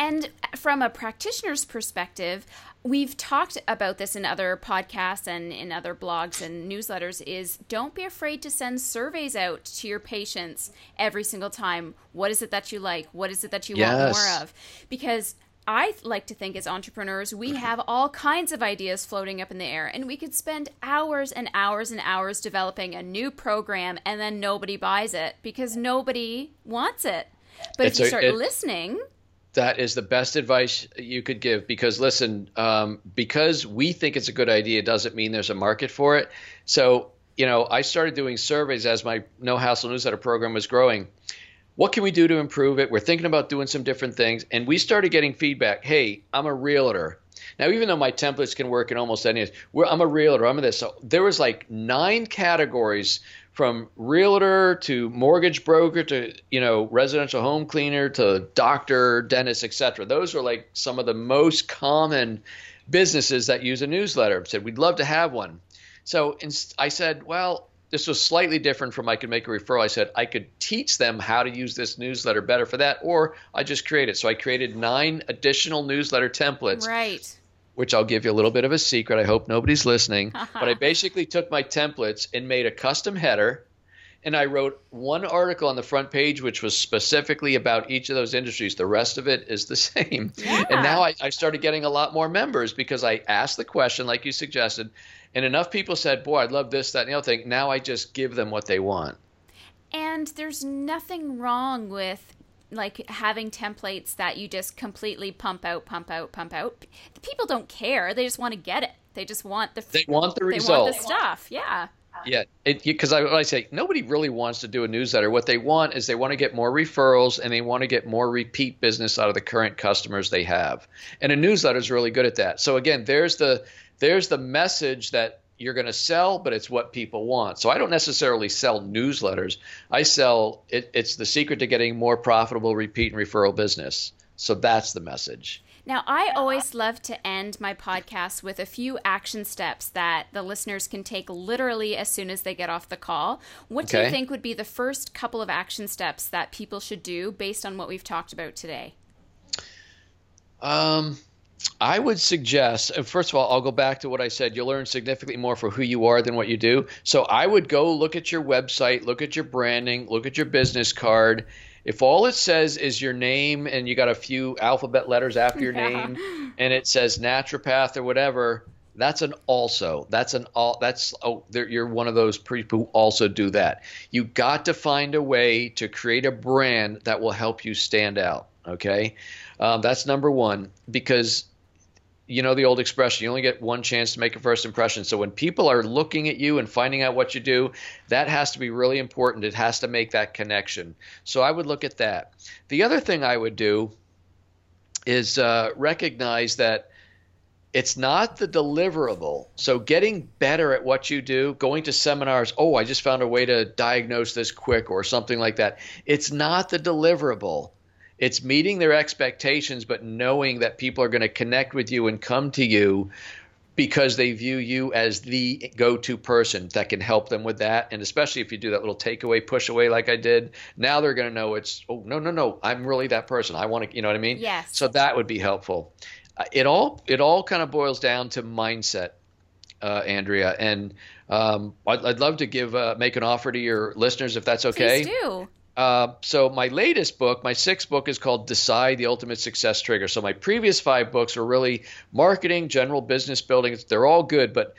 And from a practitioner's perspective, we've talked about this in other podcasts and in other blogs and newsletters, is don't be afraid to send surveys out to your patients every single time. What is it that you like? What is it that you yes. want more of? Because I like to think as entrepreneurs, we have all kinds of ideas floating up in the air, and we could spend hours and hours and hours developing a new program, and then nobody buys it because nobody wants it. But it's if you start a, it, listening... That is the best advice you could give, because listen, um, because we think it's a good idea doesn't mean there's a market for it. So you know, I started doing surveys as my No Hassle Newsletter program was growing. What can we do to improve it? We're thinking about doing some different things. And we started getting feedback. Hey, I'm a realtor. Now, even though my templates can work in almost any, I'm a realtor, I'm this. So there was like nine categories, from realtor to mortgage broker to, you know, residential home cleaner to doctor, dentist, et cetera. Those are like some of the most common businesses that use a newsletter. I said, we'd love to have one. So I said, well, this was slightly different from I could make a referral. I said, I could teach them how to use this newsletter better for that, or I just create it. So I created nine additional newsletter templates. Right. Which I'll give you a little bit of a secret. I hope nobody's listening. But I basically took my templates and made a custom header, and I wrote one article on the front page which was specifically about each of those industries. The rest of it is the same. Yeah. And now I, I started getting a lot more members because I asked the question like you suggested, and enough people said, boy, I love this, that, and the other thing. Now I just give them what they want. And there's nothing wrong with like having templates that you just completely pump out, pump out, pump out. The people don't care. They just want to get it. They just want the, they want the result. They want the stuff. Yeah. Yeah. Because I, I say nobody really wants to do a newsletter. What they want is they want to get more referrals, and they want to get more repeat business out of the current customers they have. And a newsletter is really good at that. So again, there's the, there's the message that you're going to sell, but it's what people want. So I don't necessarily sell newsletters. I sell it, it's the secret to getting more profitable repeat and referral business. So that's the message. Now, I always love to end my podcast with a few action steps that the listeners can take literally as soon as they get off the call. What okay. do you think would be the first couple of action steps that people should do based on what we've talked about today? Um. I would suggest, first of all, I'll go back to what I said. You'll learn significantly more for who you are than what you do. So I would go look at your website, look at your branding, look at your business card. If all it says is your name and you got a few alphabet letters after your yeah. name and it says naturopath or whatever, that's an also. That's an all. That's oh, you're one of those people who also do that. You got to find a way to create a brand that will help you stand out. Okay, um, that's number one, because you know the old expression, you only get one chance to make a first impression. So when people are looking at you and finding out what you do, that has to be really important. It has to make that connection. So I would look at that. The other thing I would do is uh, recognize that it's not the deliverable. So getting better at what you do, going to seminars, oh, I just found a way to diagnose this quick or something like that. It's not the deliverable. It's meeting their expectations, but knowing that people are going to connect with you and come to you because they view you as the go-to person that can help them with that. And especially if you do that little takeaway, push away like I did, now they're going to know it's, oh, no, no, no, I'm really that person. I want to, you know what I mean? Yes. So that would be helpful. It all, it all kind of boils down to mindset, uh, Andrea. And um, I'd, I'd love to give uh, make an offer to your listeners if that's okay. Please do. Uh, so my latest book, my sixth book, is called Decide, the Ultimate Success Trigger. So my previous five books were really marketing, general business building. They're all good, but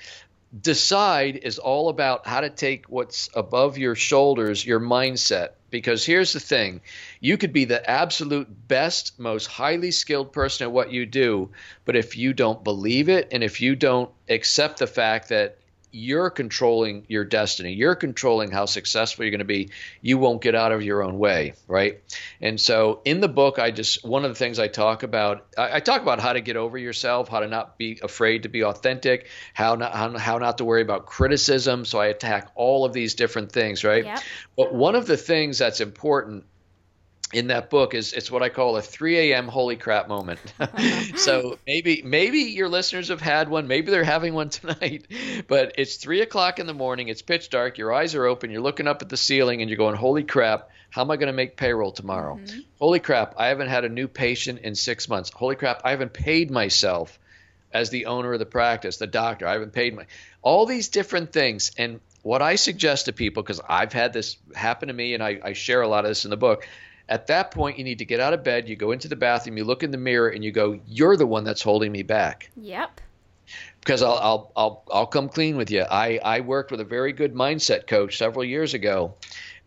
Decide is all about how to take what's above your shoulders, your mindset. Because here's the thing. You could be the absolute best, most highly skilled person at what you do, but if you don't believe it and if you don't accept the fact that you're controlling your destiny, you're controlling how successful you're going to be, you won't get out of your own way, right? And so in the book, I just, one of the things I talk about, I, I talk about how to get over yourself, how to not be afraid to be authentic, how not, how, how not to worry about criticism. So I attack all of these different things, right? Yep. But one of the things that's important in that book is it's what I call a three a.m. holy crap moment. So maybe maybe your listeners have had one. Maybe they're having one tonight. But it's three o'clock in the morning. It's pitch dark. Your eyes are open. You're looking up at the ceiling and you're going, holy crap, how am I going to make payroll tomorrow? Mm-hmm. Holy crap, I haven't had a new patient in six months. Holy crap, I haven't paid myself as the owner of the practice, the doctor. I haven't paid my – all these different things. And what I suggest to people, because I've had this happen to me and I, I share a lot of this in the book – at that point, you need to get out of bed, you go into the bathroom, you look in the mirror, and you go, you're the one that's holding me back. Yep. Because I'll I'll I'll, I'll come clean with you. I, I worked with a very good mindset coach several years ago,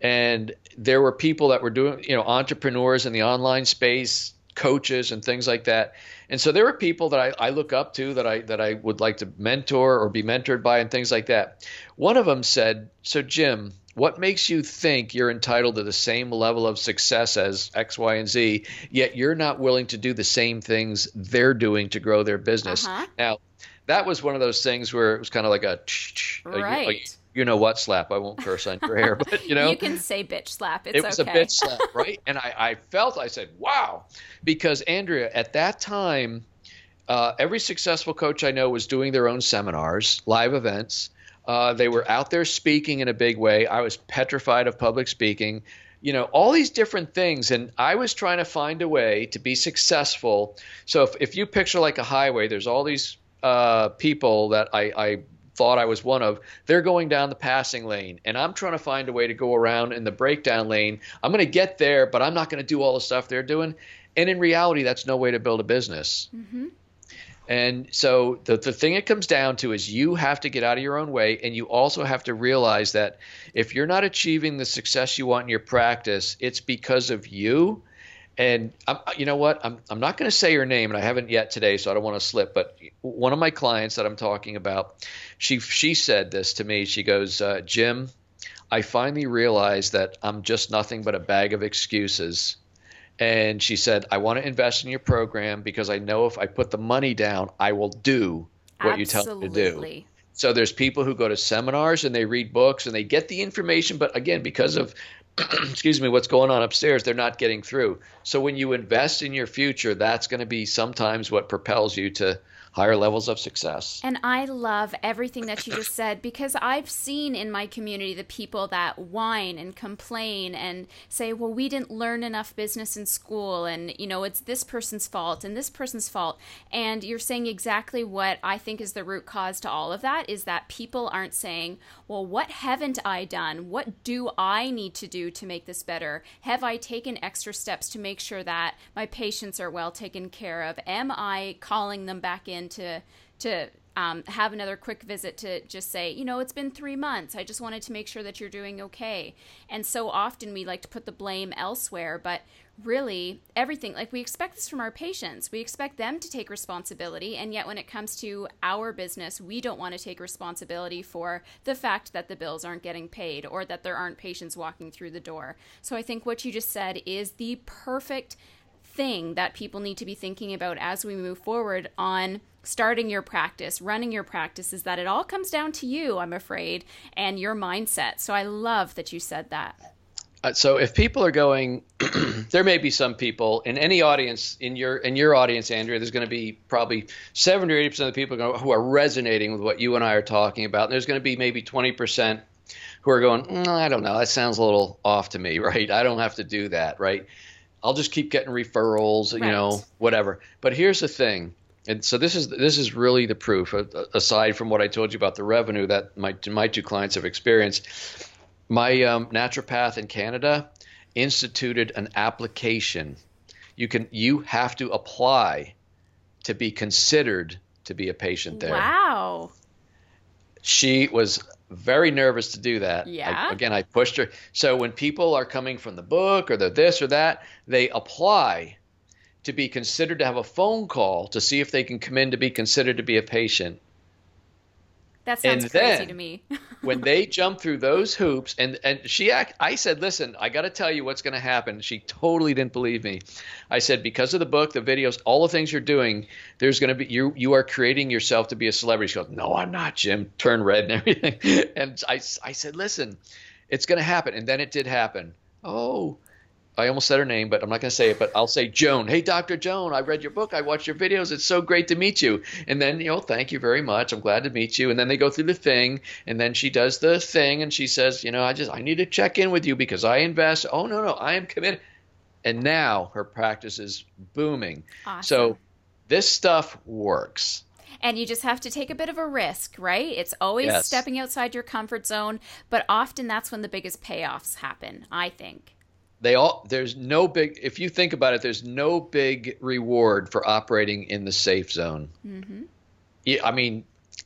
and there were people that were doing, you know, entrepreneurs in the online space, coaches and things like that. And so there were people that I, I look up to that I that I would like to mentor or be mentored by and things like that. One of them said, "So Jim, what makes you think you're entitled to the same level of success as X, Y, and Z, yet you're not willing to do the same things they're doing to grow their business?" Uh-huh. Now, that was one of those things where it was kind of like a, right. a, a you know what slap. I won't curse on your hair, but you know. You can say bitch slap. It's okay. It was okay. a bitch slap, right? And I, I felt, I said, wow. Because Andrea, at that time, uh, every successful coach I know was doing their own seminars, live events. Uh, they were out there speaking in a big way. I was petrified of public speaking, you know, all these different things. And I was trying to find a way to be successful. So if, if you picture like a highway, there's all these uh, people that I, I thought I was one of. They're going down the passing lane, and I'm trying to find a way to go around in the breakdown lane. I'm going to get there, but I'm not going to do all the stuff they're doing. And in reality, that's no way to build a business. Mm-hmm. And so the, the thing it comes down to is you have to get out of your own way, and you also have to realize that if you're not achieving the success you want in your practice, it's because of you. And I'm, you know what? I'm I'm not going to say her name, and I haven't yet today, so I don't want to slip. But one of my clients that I'm talking about, she she said this to me. She goes, uh, Jim, I finally realized that I'm just nothing but a bag of excuses. And she said, I want to invest in your program because I know if I put the money down, I will do what Absolutely. You tell me to do. So there's people who go to seminars and they read books and they get the information. But again, because of excuse me, what's going on upstairs, they're not getting through. So when you invest in your future, that's going to be sometimes what propels you to higher levels of success. And I love everything that you just said, because I've seen in my community the people that whine and complain and say, well, we didn't learn enough business in school, and you know, it's this person's fault and this person's fault. And you're saying exactly what I think is the root cause to all of that, is that people aren't saying, well, what haven't I done? What do I need to do to make this better? Have I taken extra steps to make sure that my patients are well taken care of? Am I calling them back in to to um, have another quick visit to just say, you know, it's been three months. I just wanted to make sure that you're doing okay. And so often we like to put the blame elsewhere, but really everything, like we expect this from our patients. We expect them to take responsibility. And yet when it comes to our business, we don't want to take responsibility for the fact that the bills aren't getting paid or that there aren't patients walking through the door. So I think what you just said is the perfect thing that people need to be thinking about as we move forward on starting your practice, running your practice, is that it all comes down to you, I'm afraid, and your mindset. So I love that you said that. Uh, so if people are going, there may be some people in any audience, in your in your audience, Andrea, there's going to be probably seventy or eighty percent of the people who are resonating with what you and I are talking about. And there's going to be maybe twenty percent who are going, mm, I don't know, that sounds a little off to me, right? I don't have to do that, right? I'll just keep getting referrals, right. You know, whatever. But here's the thing. And so this is this is really the proof, aside from what I told you about the revenue that my my two clients have experienced. My um, naturopath in Canada instituted an application. You can you have to apply to be considered to be a patient there. Wow. She was very nervous to do that. Yeah. I, again, I pushed her. So when people are coming from the book or the this or that, they apply to be considered to have a phone call to see if they can come in to be considered to be a patient. That sounds and crazy then, to me. When they jump through those hoops, and, and she act, I said, listen, I got to tell you what's going to happen. She totally didn't believe me. I said, because of the book, the videos, all the things you're doing, there's going to be you you are creating yourself to be a celebrity. She goes, no, I'm not, Jim. Turn red and everything. And I, I said, listen, it's going to happen. And then it did happen. Oh, I almost said her name, but I'm not going to say it, but I'll say Joan. Hey, Doctor Joan, I read your book. I watched your videos. It's so great to meet you. And then, you know, thank you very much. I'm glad to meet you. And then they go through the thing, and then she does the thing, and she says, you know, I just I need to check in with you because I invest. Oh, no, no, I am committed. And now her practice is booming. Awesome. So this stuff works. And you just have to take a bit of a risk, right? It's always yes. stepping outside your comfort zone, but often that's when the biggest payoffs happen, I think. They all there's no big if you think about it, there's no big reward for operating in the safe zone. Mm-hmm. Yeah, I mean,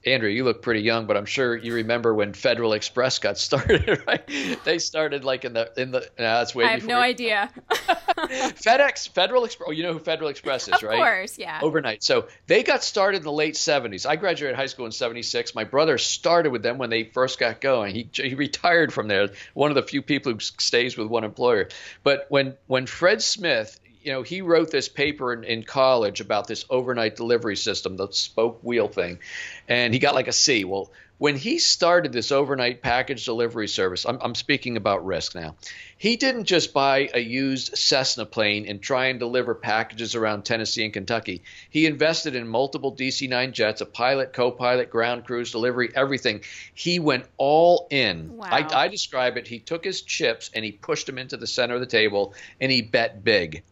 Andrea, you look pretty young, but I'm sure you remember when Federal Express got started, right? They started like in the in the. No, that's way. I have no idea. FedEx, Federal Express. Oh, you know who Federal Express is, right? Of course, yeah. Overnight, so they got started in the late seventies. I graduated high school in seventy-six. My brother started with them when they first got going. He he retired from there. One of the few people who stays with one employer. But when when Fred Smith, you know, he wrote this paper in, in college about this overnight delivery system, the spoke wheel thing, and he got like a C. Well, when he started this overnight package delivery service, I'm, I'm speaking about risk now, he didn't just buy a used Cessna plane and try and deliver packages around Tennessee and Kentucky. He invested in multiple D C nine jets, a pilot, co-pilot, ground crews, delivery, everything. He went all in. Wow. I, I describe it. He took his chips and he pushed them into the center of the table, and he bet big.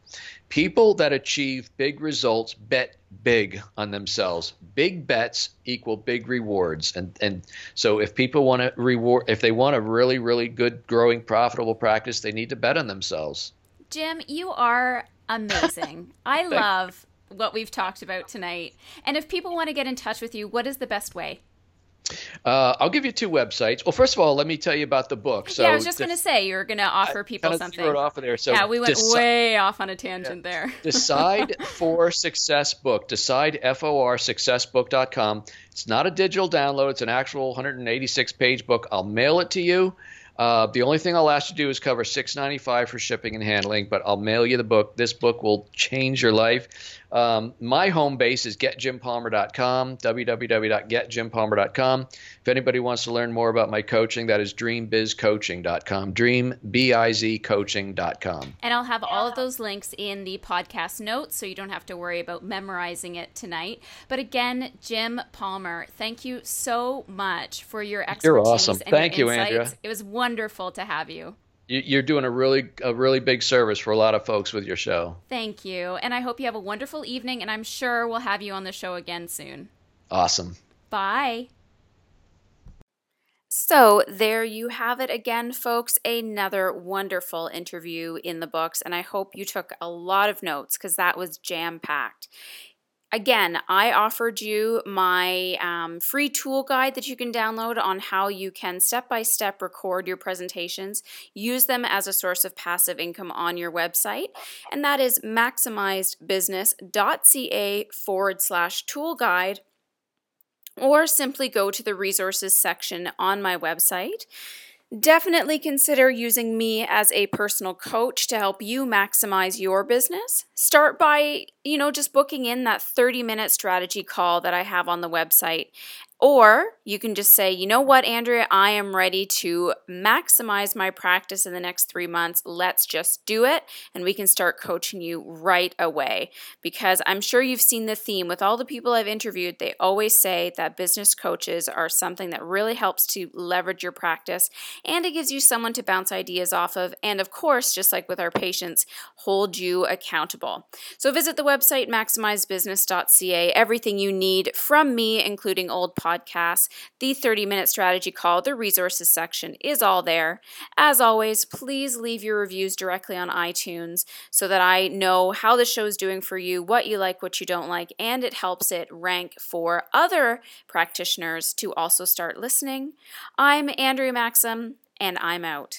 People that achieve big results bet big on themselves. Big bets equal big rewards. And and so if people want to reward, if they want a really, really good, growing, profitable practice, they need to bet on themselves. Jim, you are amazing. I love what we've talked about tonight. And if people want to get in touch with you, what is the best way? Uh, I'll give you two websites. Well, first of all, let me tell you about the book. So yeah, I was just de- going to say you're going to offer people kind of something. Threw it off of there. So yeah, we went deci- way off on a tangent yeah. there. Decide for Success Book. Decide F O R success book dot com. It's not a digital download. It's an actual one hundred eighty-six page book. I'll mail it to you. Uh, the only thing I'll ask you to do is cover six dollars and ninety-five cents for shipping and handling, but I'll mail you the book. This book will change your life. Um, my home base is get jim palmer dot com, w w w dot get jim palmer dot com. If anybody wants to learn more about my coaching, that is dream biz coaching dot com, dream, B I Z, coaching dot com. And I'll have all of those links in the podcast notes, so you don't have to worry about memorizing it tonight. But again, Jim Palmer, thank you so much for your expertise. You're awesome. And thank your you, insights. Andrea. It was wonderful to have you. You're doing a really a really big service for a lot of folks with your show. Thank you. And I hope you have a wonderful evening, and I'm sure we'll have you on the show again soon. Awesome. Bye. So there you have it again, folks, another wonderful interview in the books, and I hope you took a lot of notes because that was jam-packed. Again, I offered you my um, free tool guide that you can download on how you can step-by-step record your presentations, use them as a source of passive income on your website, and that is maximizedbusiness.ca forward slash tool guide, or simply go to the resources section on my website. Definitely consider using me as a personal coach to help you maximize your business. Start by, you know, just booking in that thirty minute strategy call that I have on the website. Or you can just say, you know what, Andrea, I am ready to maximize my practice in the next three months. Let's just do it, and we can start coaching you right away. Because I'm sure you've seen the theme with all the people I've interviewed. They always say that business coaches are something that really helps to leverage your practice, and it gives you someone to bounce ideas off of, and of course, just like with our patients, hold you accountable. So visit the website maximize business dot c a. Everything you need from me, including old podcasts, Podcasts, the thirty minute strategy call, the resources section is all there. As always, please leave your reviews directly on iTunes so that I know how the show is doing for you, what you like, what you don't like, and it helps it rank for other practitioners to also start listening. I'm Andrea Maxim, and I'm out.